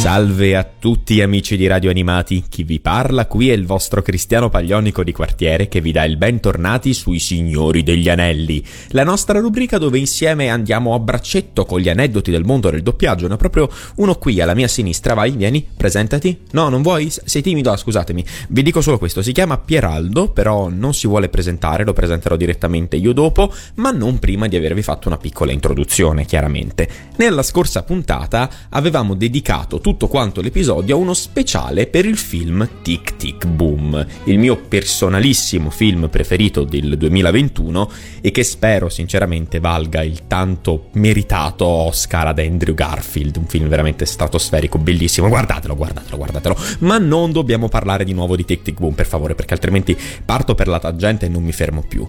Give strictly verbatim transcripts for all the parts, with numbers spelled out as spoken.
Salve a tutti amici di Radio Animati, chi vi parla qui è il vostro Cristiano Paglionico di quartiere che vi dà il bentornati sui Signori degli Anelli, la nostra rubrica dove insieme andiamo a braccetto con gli aneddoti del mondo del doppiaggio. Ne ho proprio uno qui alla mia sinistra, vai, vieni, presentati. No, non vuoi? Sei timido? Ah, scusatemi, vi dico solo questo, si chiama Pieraldo, però non si vuole presentare, lo presenterò direttamente io dopo, ma non prima di avervi fatto una piccola introduzione, chiaramente. Nella scorsa puntata avevamo dedicato tutto tutto quanto l'episodio a uno speciale per il film Tic Tic Boom, il mio personalissimo film preferito del duemilaventuno e che spero sinceramente valga il tanto meritato Oscar ad Andrew Garfield, un film veramente stratosferico, bellissimo, guardatelo, guardatelo, guardatelo, ma non dobbiamo parlare di nuovo di Tic Tic Boom per favore, perché altrimenti parto per la tangente e non mi fermo più.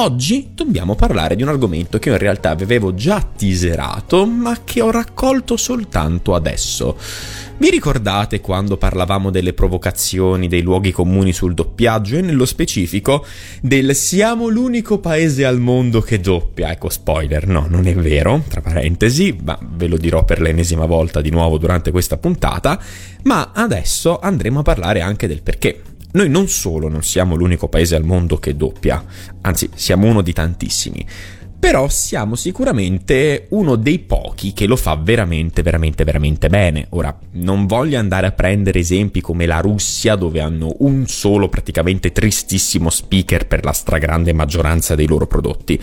Oggi dobbiamo parlare di un argomento che io in realtà avevo già teaserato, ma che ho raccolto soltanto adesso. Vi ricordate quando parlavamo delle provocazioni, dei luoghi comuni sul doppiaggio e nello specifico del siamo l'unico paese al mondo che doppia? Ecco, spoiler, no, non è vero, tra parentesi, ma ve lo dirò per l'ennesima volta di nuovo durante questa puntata, ma adesso andremo a parlare anche del perché. Noi non solo non siamo l'unico paese al mondo che doppia, anzi siamo uno di tantissimi, però siamo sicuramente uno dei pochi che lo fa veramente, veramente, veramente bene. Ora, non voglio andare a prendere esempi come la Russia, dove hanno un solo praticamente tristissimo speaker per la stragrande maggioranza dei loro prodotti.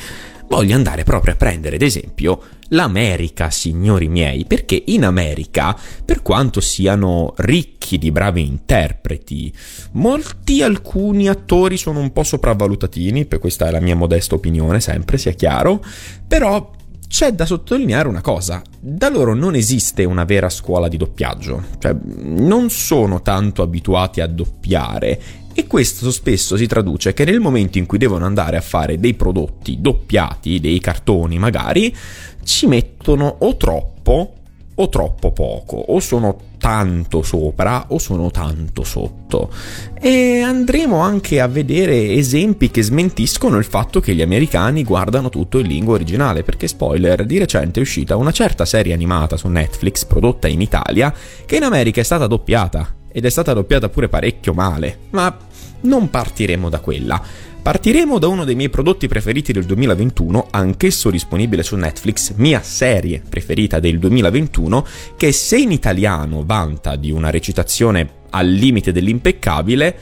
Voglio andare proprio a prendere, ad esempio, l'America, signori miei, perché in America, per quanto siano ricchi di bravi interpreti, molti, alcuni attori sono un po' sopravvalutatini, per questa è la mia modesta opinione, sempre, sia chiaro, però c'è da sottolineare una cosa, da loro non esiste una vera scuola di doppiaggio, cioè non sono tanto abituati a doppiare, e questo spesso si traduce che nel momento in cui devono andare a fare dei prodotti doppiati, dei cartoni magari, ci mettono o troppo o troppo poco, o sono tanto sopra o sono tanto sotto. E andremo anche a vedere esempi che smentiscono il fatto che gli americani guardano tutto in lingua originale, perché spoiler, di recente è uscita una certa serie animata su Netflix prodotta in Italia che in America è stata doppiata. Ed è stata doppiata pure parecchio male, ma non partiremo da quella. Partiremo da uno dei miei prodotti preferiti del duemilaventuno, anch'esso disponibile su Netflix, mia serie preferita del duemilaventuno, che se in italiano vanta di una recitazione al limite dell'impeccabile,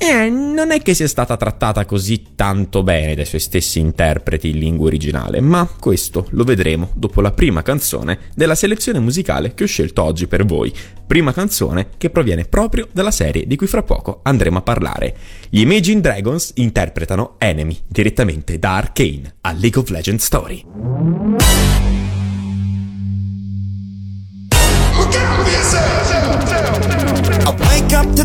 eh, non è che sia stata trattata così tanto bene dai suoi stessi interpreti in lingua originale, ma questo lo vedremo dopo la prima canzone della selezione musicale che ho scelto oggi per voi. Prima canzone che proviene proprio dalla serie di cui fra poco andremo a parlare. Gli Imagine Dragons interpretano Enemy, direttamente da Arcane a League of Legends Story. I wake up to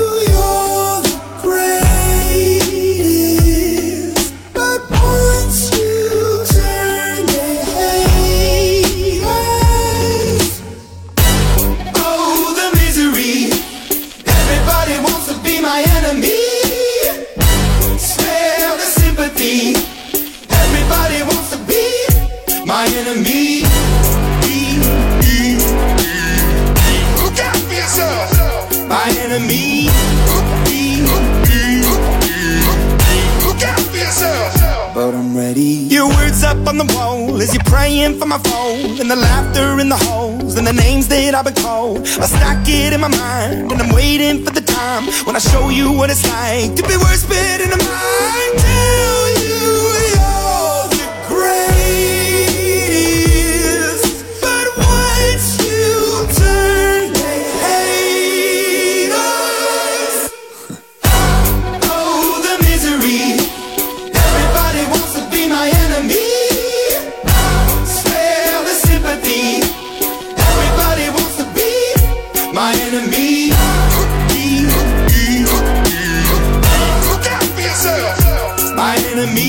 you're the greatest, but once you turn your haters, oh the misery. Everybody wants to be my enemy. Spare the sympathy. Everybody wants to be my enemy. Look out for yourself. My enemy. Look out for yourself. But I'm ready. Your words up on the wall as you're praying for my fall, and the laughter in the halls and the names that I've been called. I stack it in my mind and I'm waiting for the time when I show you what it's like to be worse bit in the mind. Tell you you're the greatest, but once you turn they hate us. Oh the misery. Everybody wants to be my enemy. Spare the sympathy. Everybody wants to be my enemy. Look out for yourself. My enemy.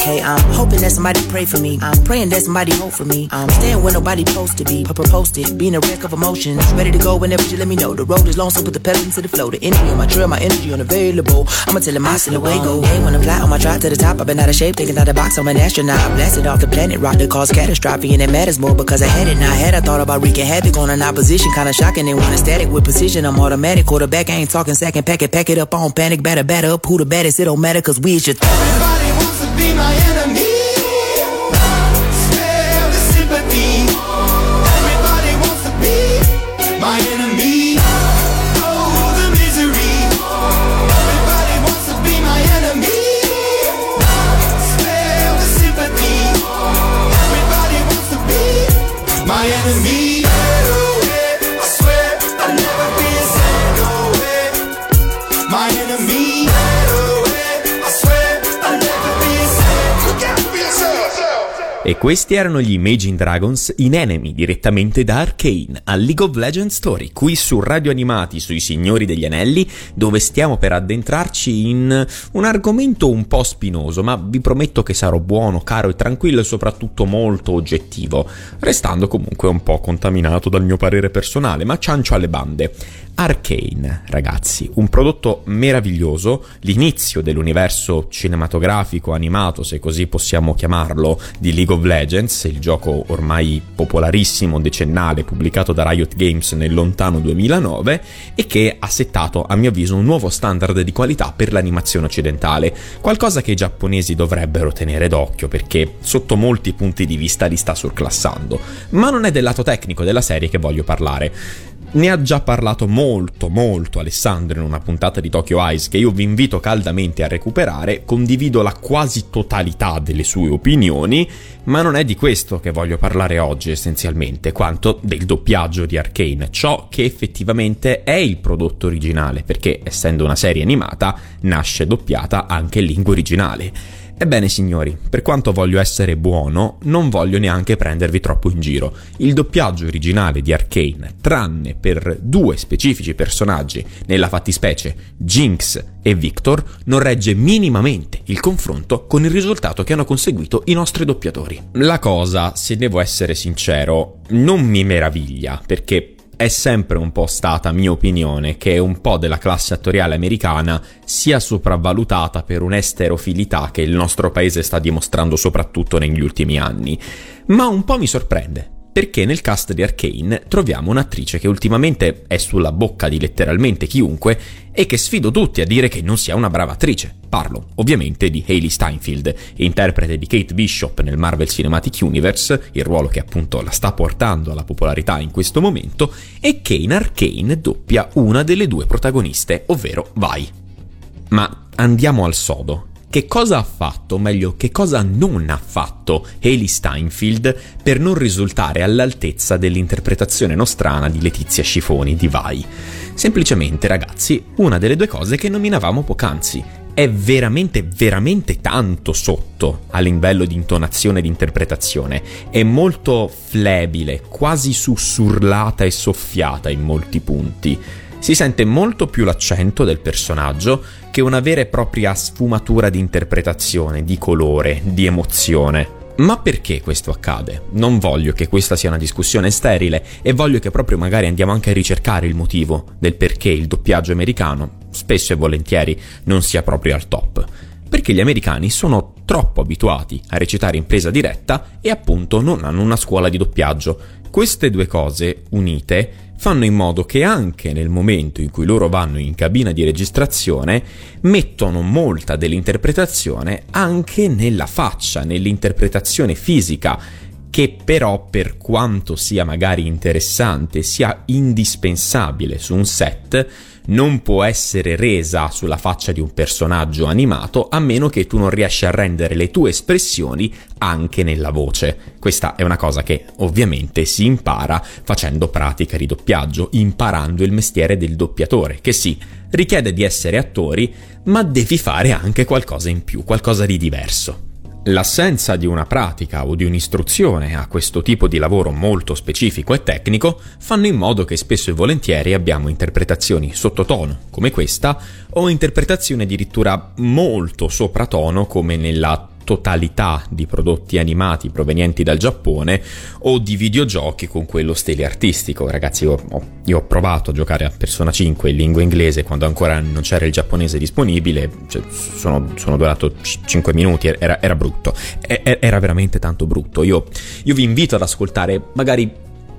okay. I'm hoping that somebody pray for me. I'm praying that somebody hope for me. I'm staying where nobody supposed to be. Papa posted, being a wreck of emotions. Ready to go whenever you let me know. The road is long, so put the pedal into the flow. The energy on my trail, my energy unavailable. I'ma tell him I still away go. Hey, when I fly on my drive to the top, I've been out of shape, taking out the box, I'm an astronaut. I blasted off the planet, rock that caused catastrophe, and it matters more because I had it. Now I had, I thought about wreaking havoc on an opposition. Kinda shocking, they want a static with precision. I'm automatic, quarterback, I ain't talking second pack it, pack it up on panic, batter, batter up. Who the baddest? It don't matter, cause we is your th- Everybody wants to be my enemy. Spare the sympathy. Everybody wants to be my enemy. Oh, the misery. Everybody wants to be my enemy. Spare the sympathy. Everybody wants to be my enemy. E questi erano gli Imagine Dragons in Enemy, direttamente da Arcane, al League of Legends Story, qui su Radio Animati, sui Signori degli Anelli, dove stiamo per addentrarci in un argomento un po' spinoso, ma vi prometto che sarò buono, caro e tranquillo e soprattutto molto oggettivo, restando comunque un po' contaminato dal mio parere personale, ma ciancio alle bande. Arcane, ragazzi, un prodotto meraviglioso, l'inizio dell'universo cinematografico animato, se così possiamo chiamarlo, di League of Legends, il gioco ormai popolarissimo decennale pubblicato da Riot Games nel lontano duemilanove e che ha settato, a mio avviso, un nuovo standard di qualità per l'animazione occidentale, qualcosa che i giapponesi dovrebbero tenere d'occhio perché sotto molti punti di vista li sta surclassando, ma non è del lato tecnico della serie che voglio parlare. Ne ha già parlato molto molto Alessandro in una puntata di Tokyo Eyes che io vi invito caldamente a recuperare, condivido la quasi totalità delle sue opinioni, ma non è di questo che voglio parlare oggi essenzialmente, quanto del doppiaggio di Arcane, ciò che effettivamente è il prodotto originale, perché essendo una serie animata nasce doppiata anche in lingua originale. Ebbene signori, per quanto voglio essere buono, non voglio neanche prendervi troppo in giro. Il doppiaggio originale di Arcane, tranne per due specifici personaggi, nella fattispecie Jinx e Victor, non regge minimamente il confronto con il risultato che hanno conseguito i nostri doppiatori. La cosa, se devo essere sincero, non mi meraviglia, perché è sempre un po' stata mia opinione che un po' della classe attoriale americana sia sopravvalutata per un'esterofilità che il nostro paese sta dimostrando soprattutto negli ultimi anni, ma un po' mi sorprende. Perché nel cast di Arcane troviamo un'attrice che ultimamente è sulla bocca di letteralmente chiunque e che sfido tutti a dire che non sia una brava attrice. Parlo ovviamente di Hailee Steinfeld, interprete di Kate Bishop nel Marvel Cinematic Universe, il ruolo che appunto la sta portando alla popolarità in questo momento, e che in Arcane doppia una delle due protagoniste, ovvero Vi. Ma andiamo al sodo. Che cosa ha fatto, o meglio, che cosa non ha fatto Hailee Steinfeld per non risultare all'altezza dell'interpretazione nostrana di Letizia Scifoni di Vi? Semplicemente, ragazzi, una delle due cose che nominavamo poc'anzi. È veramente, veramente tanto sotto a livello di intonazione e di interpretazione. È molto flebile, quasi sussurlata e soffiata in molti punti. Si sente molto più l'accento del personaggio che una vera e propria sfumatura di interpretazione, di colore, di emozione. Ma perché questo accade? Non voglio che questa sia una discussione sterile e voglio che proprio magari andiamo anche a ricercare il motivo del perché il doppiaggio americano, spesso e volentieri, non sia proprio al top. Perché gli americani sono troppo abituati a recitare in presa diretta e appunto non hanno una scuola di doppiaggio. Queste due cose unite fanno in modo che anche nel momento in cui loro vanno in cabina di registrazione mettono molta dell'interpretazione anche nella faccia, nell'interpretazione fisica, che però per quanto sia magari interessante, sia indispensabile su un set, non può essere resa sulla faccia di un personaggio animato a meno che tu non riesci a rendere le tue espressioni anche nella voce. Questa è una cosa che ovviamente si impara facendo pratica di doppiaggio, imparando il mestiere del doppiatore, che sì, richiede di essere attori, ma devi fare anche qualcosa in più, qualcosa di diverso. L'assenza di una pratica o di un'istruzione a questo tipo di lavoro molto specifico e tecnico fanno in modo che spesso e volentieri abbiamo interpretazioni sottotono, come questa, o interpretazioni addirittura molto sopratono, come nella totalità di prodotti animati provenienti dal Giappone o di videogiochi con quello stile artistico. Ragazzi, io, io ho provato a giocare a Persona cinque in lingua inglese quando ancora non c'era il giapponese disponibile, cioè, sono, sono durato cinque minuti, era, era brutto, era veramente tanto brutto. Io, io vi invito ad ascoltare magari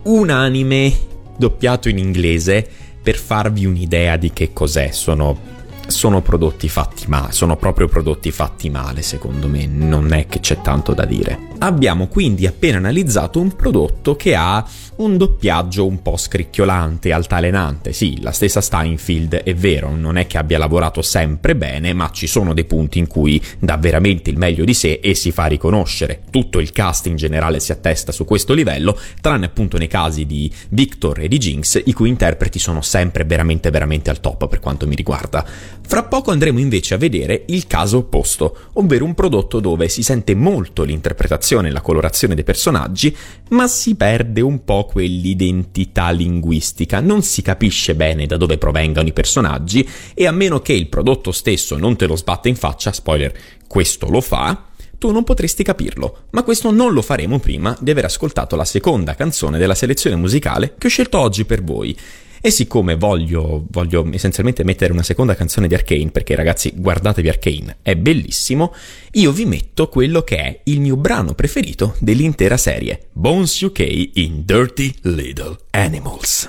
un anime doppiato in inglese per farvi un'idea di che cos'è. Sono... sono prodotti fatti male, sono proprio prodotti fatti male, secondo me, non è che c'è tanto da dire. Abbiamo quindi appena analizzato un prodotto che ha un doppiaggio un po' scricchiolante, altalenante. Sì, la stessa Steinfeld, è vero, non è che abbia lavorato sempre bene, ma ci sono dei punti in cui dà veramente il meglio di sé e si fa riconoscere. Tutto il cast in generale si attesta su questo livello, tranne appunto nei casi di Victor e di Jinx, i cui interpreti sono sempre veramente veramente al top per quanto mi riguarda. Fra poco andremo invece a vedere il caso opposto, ovvero un prodotto dove si sente molto l'interpretazione e la colorazione dei personaggi, ma si perde un po' quell'identità linguistica, non si capisce bene da dove provengano i personaggi e a meno che il prodotto stesso non te lo sbatta in faccia, spoiler, questo lo fa, tu non potresti capirlo, ma questo non lo faremo prima di aver ascoltato la seconda canzone della selezione musicale che ho scelto oggi per voi. E siccome voglio, voglio essenzialmente mettere una seconda canzone di Arcane, perché ragazzi guardatevi Arcane, è bellissimo, io vi metto quello che è il mio brano preferito dell'intera serie, Bones U K in Dirty Little Animals.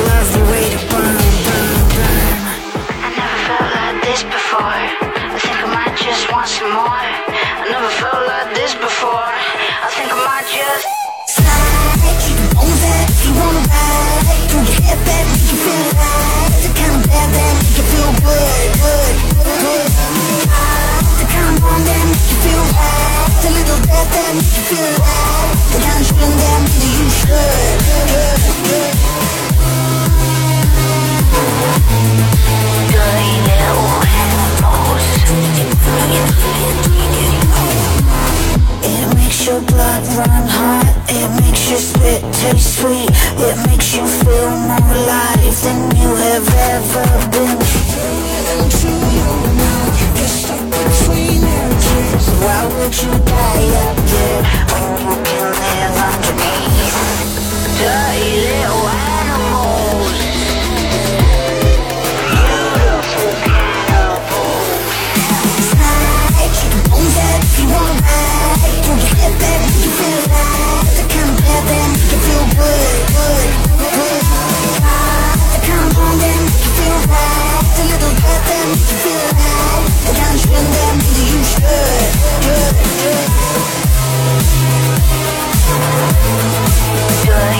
Love the way to burn, burn, burn. I never felt like this before. I think I might just want some more. I never felt like this before. I think I might just slide, keep them over. If you wanna ride, throw your head back, make you feel alive. The kind of bad that make you feel good, good, good. Ah, the kind of wrong that make you feel right. The little bad that make you feel alive. The kind of dream that maybe you should, good, good, good. Dirty little animals. It makes your blood run hot. It makes your spit taste sweet. It makes you feel more alive than you have ever been. You're stuck between their tears. Why would you die up there when you can live underneath? Dirty little animals. You're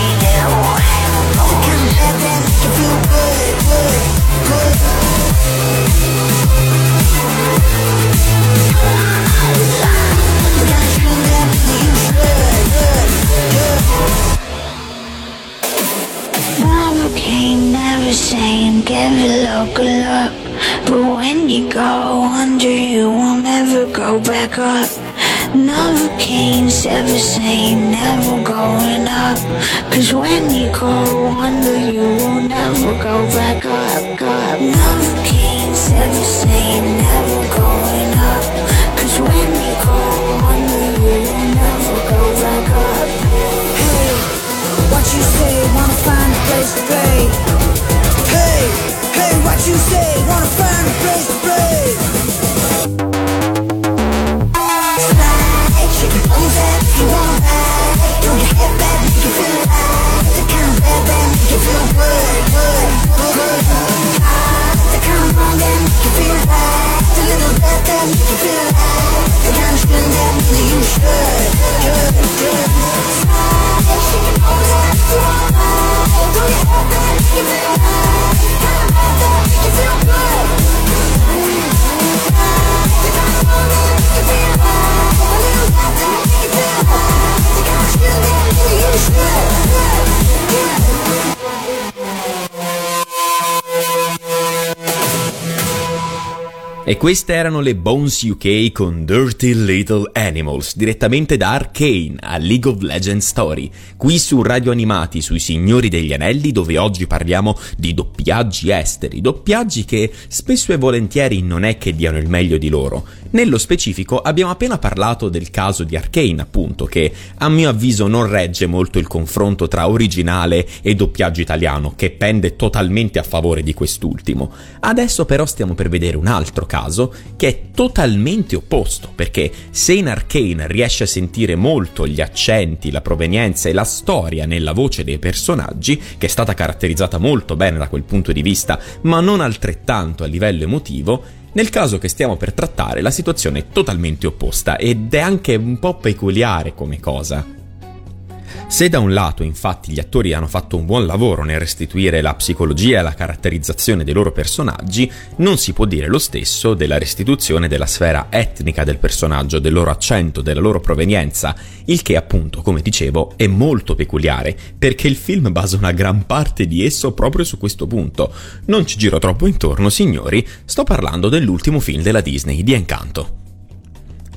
E queste erano le Bones U K con Dirty Little Animals, direttamente da Arcane a League of Legends Story, qui su Radio Animati, sui Signori degli Anelli, dove oggi parliamo di doppiaggi esteri, doppiaggi che spesso e volentieri non è che diano il meglio di loro. Nello specifico abbiamo appena parlato del caso di Arcane, appunto, che a mio avviso non regge molto il confronto tra originale e doppiaggio italiano, che pende totalmente a favore di quest'ultimo. Adesso però stiamo per vedere un altro caso che è totalmente opposto, perché se in Arcane riesce a sentire molto gli accenti, la provenienza e la storia nella voce dei personaggi, che è stata caratterizzata molto bene da quel punto di vista, ma non altrettanto a livello emotivo, nel caso che stiamo per trattare la situazione è totalmente opposta ed è anche un po' peculiare come cosa. Se da un lato infatti gli attori hanno fatto un buon lavoro nel restituire la psicologia e la caratterizzazione dei loro personaggi, non si può dire lo stesso della restituzione della sfera etnica del personaggio, del loro accento, della loro provenienza, il che appunto, come dicevo, è molto peculiare, perché il film basa una gran parte di esso proprio su questo punto. Non ci giro troppo intorno, signori, sto parlando dell'ultimo film della Disney, di Encanto.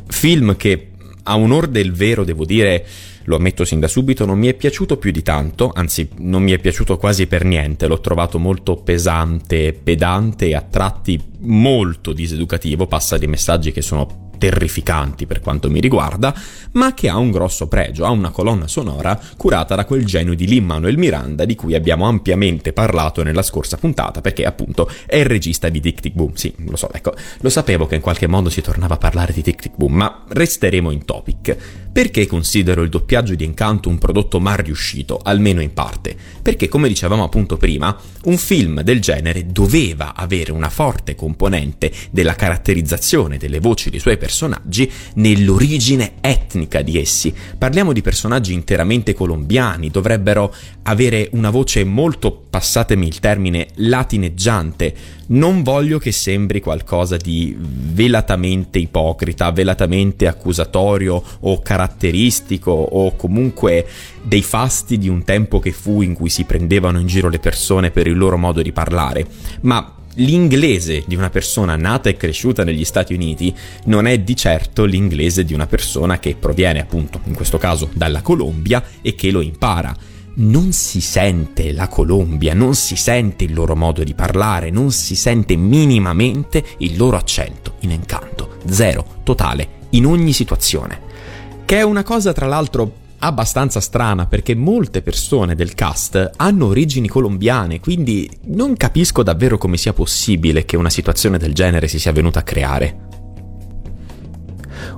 Film che, a onor del vero, devo dire, lo ammetto sin da subito, non mi è piaciuto più di tanto, anzi non mi è piaciuto quasi per niente, l'ho trovato molto pesante, pedante e a tratti molto diseducativo, passa dei messaggi che sono terrificanti per quanto mi riguarda, ma che ha un grosso pregio, ha una colonna sonora curata da quel genio di Lin-Manuel Miranda di cui abbiamo ampiamente parlato nella scorsa puntata, perché appunto è il regista di Tic Tic Boom. Sì, lo so, ecco, lo sapevo che in qualche modo si tornava a parlare di Tic Tic Boom, ma resteremo in topic. Perché considero il doppiaggio di Encanto un prodotto mal riuscito, almeno in parte? Perché, come dicevamo appunto prima, un film del genere doveva avere una forte componente della caratterizzazione delle voci dei suoi personaggi nell'origine etnica di essi. Parliamo di personaggi interamente colombiani, dovrebbero avere una voce molto, passatemi il termine, latineggiante. Non voglio che sembri qualcosa di velatamente ipocrita, velatamente accusatorio o caratteristico o comunque dei fasti di un tempo che fu in cui si prendevano in giro le persone per il loro modo di parlare, ma l'inglese di una persona nata e cresciuta negli Stati Uniti non è di certo l'inglese di una persona che proviene appunto, in questo caso, dalla Colombia e che lo impara. Non si sente la Colombia, non si sente il loro modo di parlare, non si sente minimamente il loro accento in Encanto. Zero, totale, in ogni situazione. Che è una cosa, tra l'altro, abbastanza strana, perché molte persone del cast hanno origini colombiane, quindi non capisco davvero come sia possibile che una situazione del genere si sia venuta a creare.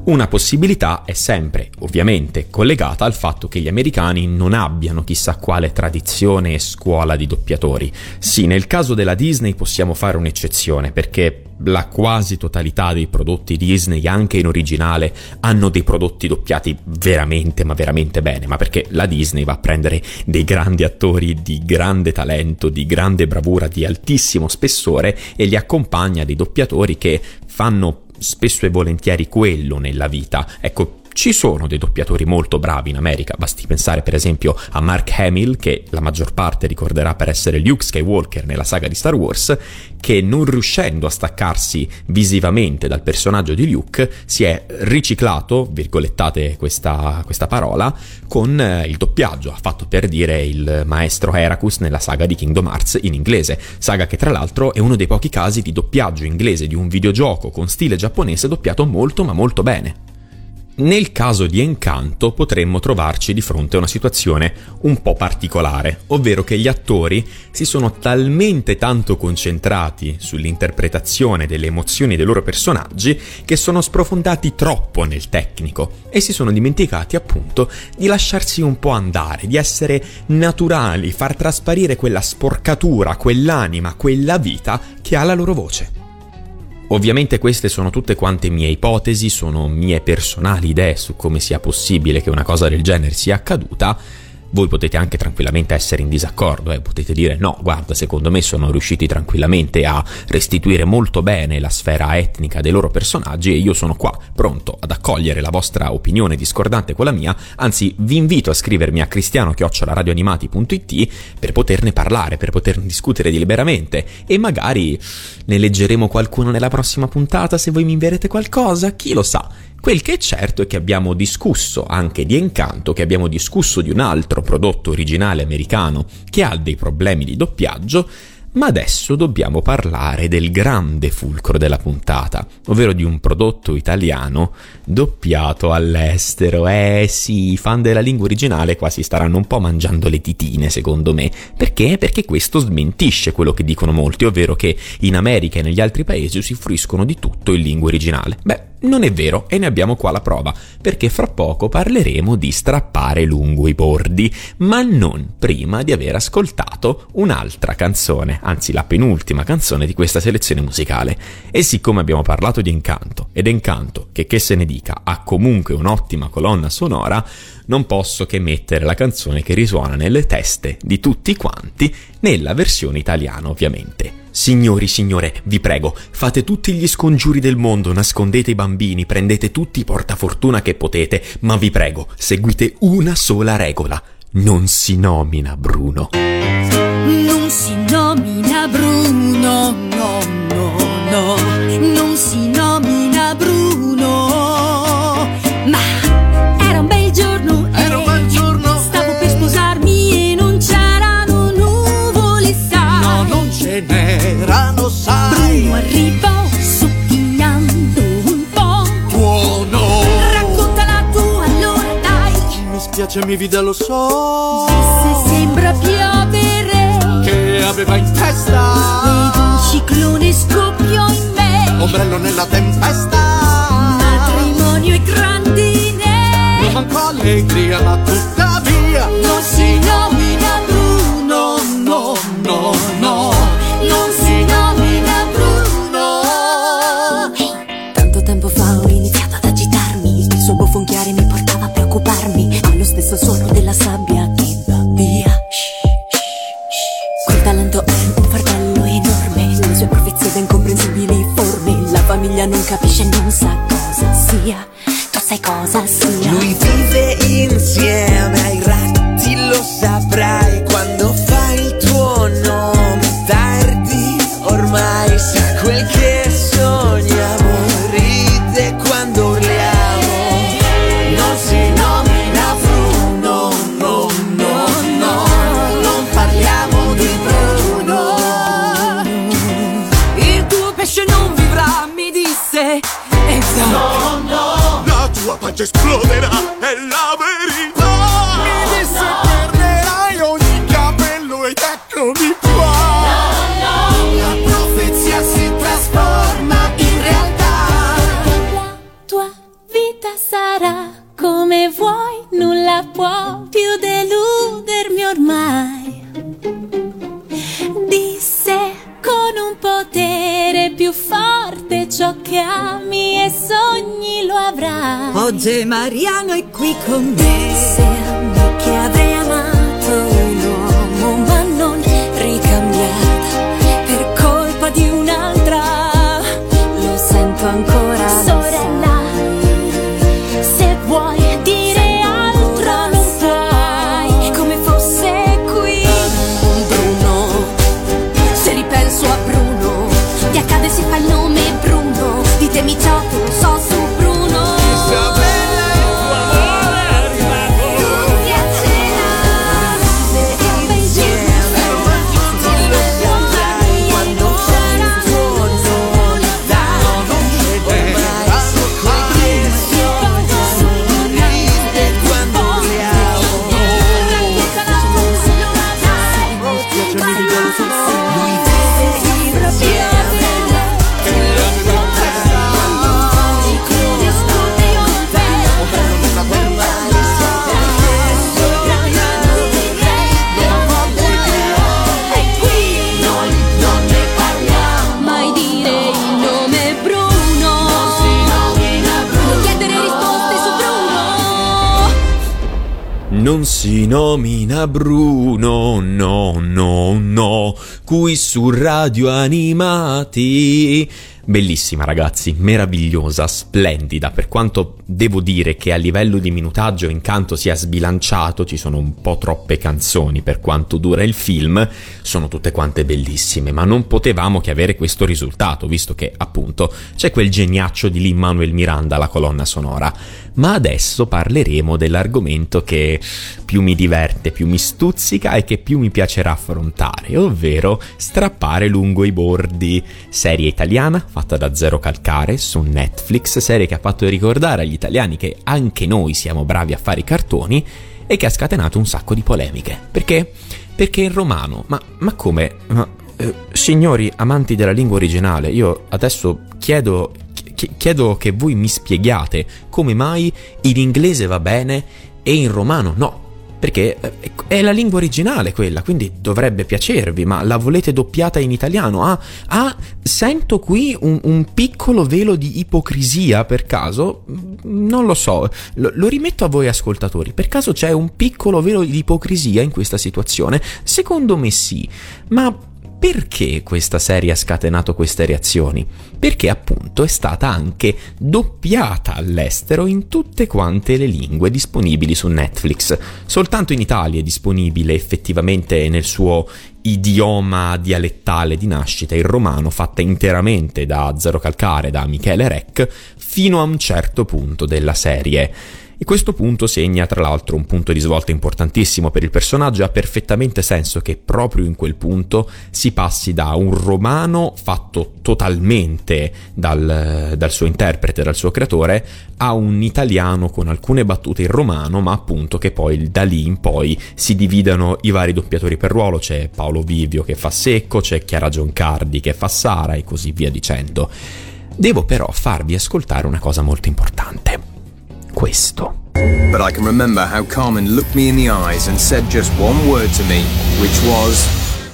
Una possibilità è sempre, ovviamente, collegata al fatto che gli americani non abbiano chissà quale tradizione e scuola di doppiatori. Sì, nel caso della Disney possiamo fare un'eccezione, perché la quasi totalità dei prodotti Disney, anche in originale, hanno dei prodotti doppiati veramente, ma veramente bene, ma perché la Disney va a prendere dei grandi attori di grande talento, di grande bravura, di altissimo spessore, e li accompagna dei doppiatori che fanno spesso e volentieri quello nella vita. Ecco, ci sono dei doppiatori molto bravi in America, basti pensare per esempio a Mark Hamill, che la maggior parte ricorderà per essere Luke Skywalker nella saga di Star Wars, che non riuscendo a staccarsi visivamente dal personaggio di Luke si è riciclato, virgolettate questa, questa parola, con il doppiaggio. Ha fatto per dire il maestro Heracus nella saga di Kingdom Hearts in inglese, saga che tra l'altro è uno dei pochi casi di doppiaggio inglese di un videogioco con stile giapponese doppiato molto ma molto bene. Nel caso di Encanto potremmo trovarci di fronte a una situazione un po' particolare, ovvero che gli attori si sono talmente tanto concentrati sull'interpretazione delle emozioni dei loro personaggi che sono sprofondati troppo nel tecnico e si sono dimenticati appunto di lasciarsi un po' andare, di essere naturali, far trasparire quella sporcatura, quell'anima, quella vita che ha la loro voce. Ovviamente queste sono tutte quante mie ipotesi, sono mie personali idee su come sia possibile che una cosa del genere sia accaduta, Voi potete anche tranquillamente essere in disaccordo, eh? Potete dire no, guarda, secondo me sono riusciti tranquillamente a restituire molto bene la sfera etnica dei loro personaggi e io sono qua, pronto ad accogliere la vostra opinione discordante con la mia, anzi vi invito a scrivermi a cristiano chiocciola radioanimati punto it per poterne parlare, per poterne discutere liberamente e magari ne leggeremo qualcuno nella prossima puntata se voi mi invierete qualcosa, chi lo sa. Quel che è certo è che abbiamo discusso anche di Encanto, che abbiamo discusso di un altro prodotto originale americano che ha dei problemi di doppiaggio, ma adesso dobbiamo parlare del grande fulcro della puntata, ovvero di un prodotto italiano doppiato all'estero. Eh sì, i fan della lingua originale qua si staranno un po' mangiando le titine, secondo me. Perché? Perché questo smentisce quello che dicono molti, ovvero che in America e negli altri paesi si fruiscono di tutto in lingua originale. Beh, non è vero e ne abbiamo qua la prova, perché fra poco parleremo di Strappare lungo i bordi, ma non prima di aver ascoltato un'altra canzone, anzi la penultima canzone di questa selezione musicale. E siccome abbiamo parlato di Encanto, ed Encanto, che che se ne dica, ha comunque un'ottima colonna sonora, non posso che mettere la canzone che risuona nelle teste di tutti quanti, nella versione italiana ovviamente. Signori, signore, vi prego, fate tutti gli scongiuri del mondo, nascondete i bambini, prendete tutti i portafortuna che potete, ma vi prego, seguite una sola regola. Non si nomina Bruno. Non si nomina Bruno, no, no, no. Non si nomina Bruno. Ma era un bel giorno, era un bel giorno, stavo per sposarmi e non c'erano nuvole, sai. No, non ce n'è. Rano sai, Bruno arrivò sottigliando un po'. Buono, raccontala tu allora dai. Mi spiace mia vita lo so, se sembra piovere, che aveva in testa, ed un ciclone scoppiò in me, ombrello nella tempesta, matrimonio e grandine, non mancò allegria ma tuttavia non si nomina Bruno, no, no, no, non si nomina Bruno. Hey, tanto tempo fa ho iniziato ad agitarmi, il suo buffo chiare mi portava a preoccuparmi, ma lo stesso suono della sabbia che va via. Quel talento è un fardello enorme, le sue profezie da incomprensibili forme, la famiglia non capisce e non sa cosa sia. Tu sai cosa sia? Lui vive insieme ai ratti, lo saprai quando fai il tuo nome. Ormai sa quel che sogniamo, ride quando urliamo. Non si nomina Bruno, no, no, no. Non parliamo di Bruno. Il tuo pesce non vivrà, mi disse. Esatto. No, no. La tua pancia esploderà, è la verità. Mi disse no. Perderai ogni capello ed eccomi qua. Sarà come vuoi, nulla può più deludermi ormai. Disse con un potere più forte ciò che ami e sogni lo avrai. Oggi Mariano è qui con me. Sembra che avrei amato un uomo ma non ricambiata per colpa di un'altra. Lo sento ancora, sorella. Ditemi ciò che non so su Bruno. Isabella è tua amore, arriva a cena. si nomina Bruno, no, no, no, qui su Radio Animati. Bellissima ragazzi, meravigliosa, splendida, per quanto devo dire che a livello di minutaggio Encanto si è sbilanciato, ci sono un po' troppe canzoni per quanto dura il film, sono tutte quante bellissime, ma non potevamo che avere questo risultato, visto che appunto c'è quel geniaccio di Lin-Manuel Miranda alla colonna sonora. Ma adesso parleremo dell'argomento che più mi diverte, più mi stuzzica e che più mi piacerà affrontare, ovvero Strappare lungo i bordi, serie italiana fatta da Zero Calcare su Netflix, serie che ha fatto ricordare agli italiani che anche noi siamo bravi a fare i cartoni e che ha scatenato un sacco di polemiche. Perché? Perché in romano, ma, ma come? Ma, eh, signori amanti della lingua originale, io adesso chiedo... Chiedo che voi mi spieghiate come mai in inglese va bene e in romano no, perché è la lingua originale quella, quindi dovrebbe piacervi, ma la volete doppiata in italiano? Ah, ah sento qui un, un piccolo velo di ipocrisia per caso, non lo so, lo, lo rimetto a voi ascoltatori, per caso c'è un piccolo velo di ipocrisia in questa situazione? Secondo me sì, ma... Perché questa serie ha scatenato queste reazioni? Perché appunto è stata anche doppiata all'estero in tutte quante le lingue disponibili su Netflix. Soltanto in Italia è disponibile effettivamente nel suo idioma dialettale di nascita, il romano, fatta interamente da Zero Calcare, da Michele Rec, fino a un certo punto della serie. E questo punto segna tra l'altro un punto di svolta importantissimo per il personaggio, ha perfettamente senso che proprio in quel punto si passi da un romano fatto totalmente dal, dal suo interprete, dal suo creatore, a un italiano con alcune battute in romano, ma appunto che poi da lì in poi si dividano i vari doppiatori per ruolo, c'è Paolo Vivio che fa Secco, c'è Chiara Gioncardi che fa Sara e così via dicendo. Devo però farvi ascoltare una cosa molto importante. Questo. But I can remember how Carmen looked me in the eyes and said just one word to me, which was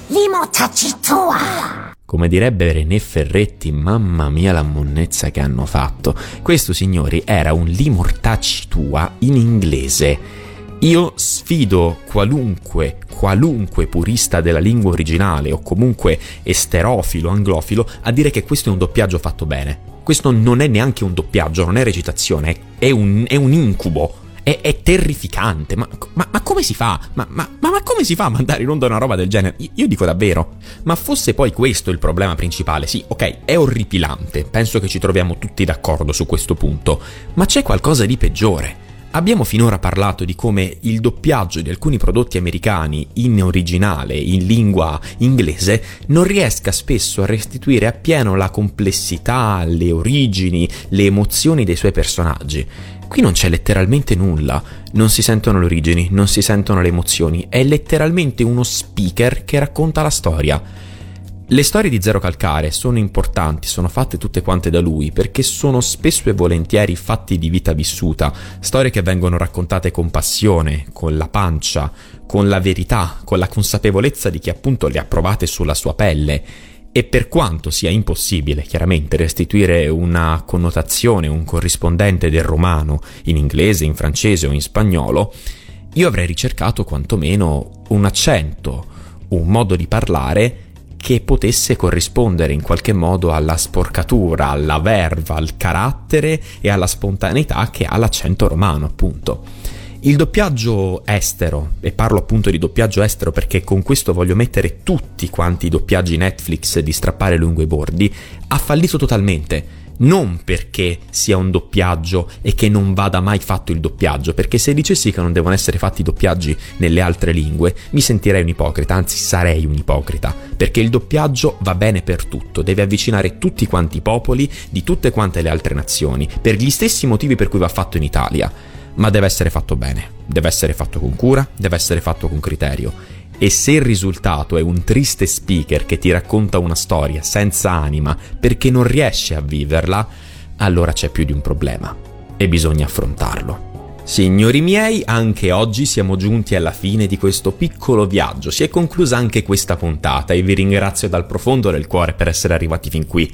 "Limotaci tua". Come direbbe René Ferretti, mamma mia la monnezza che hanno fatto. Questo, signori, era un "Limortacci tua" in inglese. Io sfido qualunque qualunque purista della lingua originale o comunque esterofilo, anglofilo a dire che questo è un doppiaggio fatto bene. Questo non è neanche un doppiaggio, non è recitazione, è un, è un incubo, è, è terrificante, ma, ma, ma come si fa? Ma, ma, ma come si fa a mandare in onda una roba del genere? Io dico davvero, ma fosse poi questo il problema principale, sì, ok, è orripilante, penso che ci troviamo tutti d'accordo su questo punto, ma c'è qualcosa di peggiore. Abbiamo finora parlato di come il doppiaggio di alcuni prodotti americani in originale, in lingua inglese, non riesca spesso a restituire appieno la complessità, le origini, le emozioni dei suoi personaggi. Qui non c'è letteralmente nulla, non si sentono le origini, non si sentono le emozioni, è letteralmente uno speaker che racconta la storia. Le storie di Zero Calcare sono importanti, sono fatte tutte quante da lui perché sono spesso e volentieri fatti di vita vissuta, storie che vengono raccontate con passione, con la pancia, con la verità, con la consapevolezza di chi appunto le ha provate sulla sua pelle. E per quanto sia impossibile, chiaramente, restituire una connotazione, un corrispondente del romano in inglese, in francese o in spagnolo, io avrei ricercato quantomeno un accento, un modo di parlare che potesse corrispondere in qualche modo alla sporcatura, alla verve, al carattere e alla spontaneità che ha l'accento romano, appunto. Il doppiaggio estero, e parlo appunto di doppiaggio estero perché con questo voglio mettere tutti quanti i doppiaggi Netflix di Strappare lungo i bordi, ha fallito totalmente. Non perché sia un doppiaggio e che non vada mai fatto il doppiaggio, perché se dicessi che non devono essere fatti i doppiaggi nelle altre lingue mi sentirei un ipocrita, anzi sarei un ipocrita, perché il doppiaggio va bene per tutto, deve avvicinare tutti quanti i popoli di tutte quante le altre nazioni, per gli stessi motivi per cui va fatto in Italia, ma deve essere fatto bene, deve essere fatto con cura, deve essere fatto con criterio. E se il risultato è un triste speaker che ti racconta una storia senza anima perché non riesce a viverla, allora c'è più di un problema e bisogna affrontarlo. Signori miei, anche oggi siamo giunti alla fine di questo piccolo viaggio, si è conclusa anche questa puntata e vi ringrazio dal profondo del cuore per essere arrivati fin qui.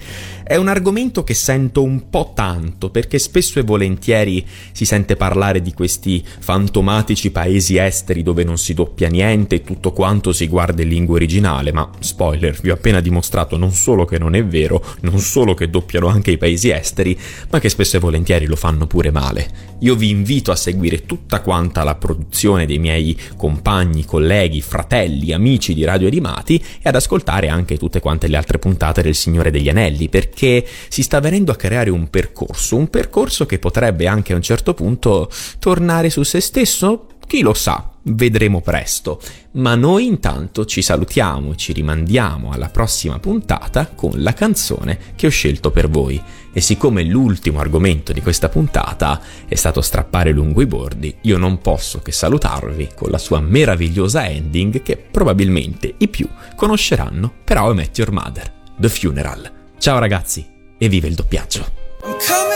È un argomento che sento un po' tanto, perché spesso e volentieri si sente parlare di questi fantomatici paesi esteri dove non si doppia niente e tutto quanto si guarda in lingua originale, ma spoiler, vi ho appena dimostrato non solo che non è vero, non solo che doppiano anche i paesi esteri, ma che spesso e volentieri lo fanno pure male. Io vi invito a seguire tutta quanta la produzione dei miei compagni, colleghi, fratelli, amici di Radio Animati e ad ascoltare anche tutte quante le altre puntate del Signore degli Anelli, perché si sta venendo a creare un percorso, un percorso che potrebbe anche a un certo punto tornare su se stesso, chi lo sa, vedremo presto. Ma noi intanto ci salutiamo, ci rimandiamo alla prossima puntata con la canzone che ho scelto per voi. E siccome l'ultimo argomento di questa puntata è stato strappare lungo i bordi, io non posso che salutarvi con la sua meravigliosa ending che probabilmente i più conosceranno, però è Met Your Mother, The Funeral. Ciao ragazzi e vive il doppiaggio!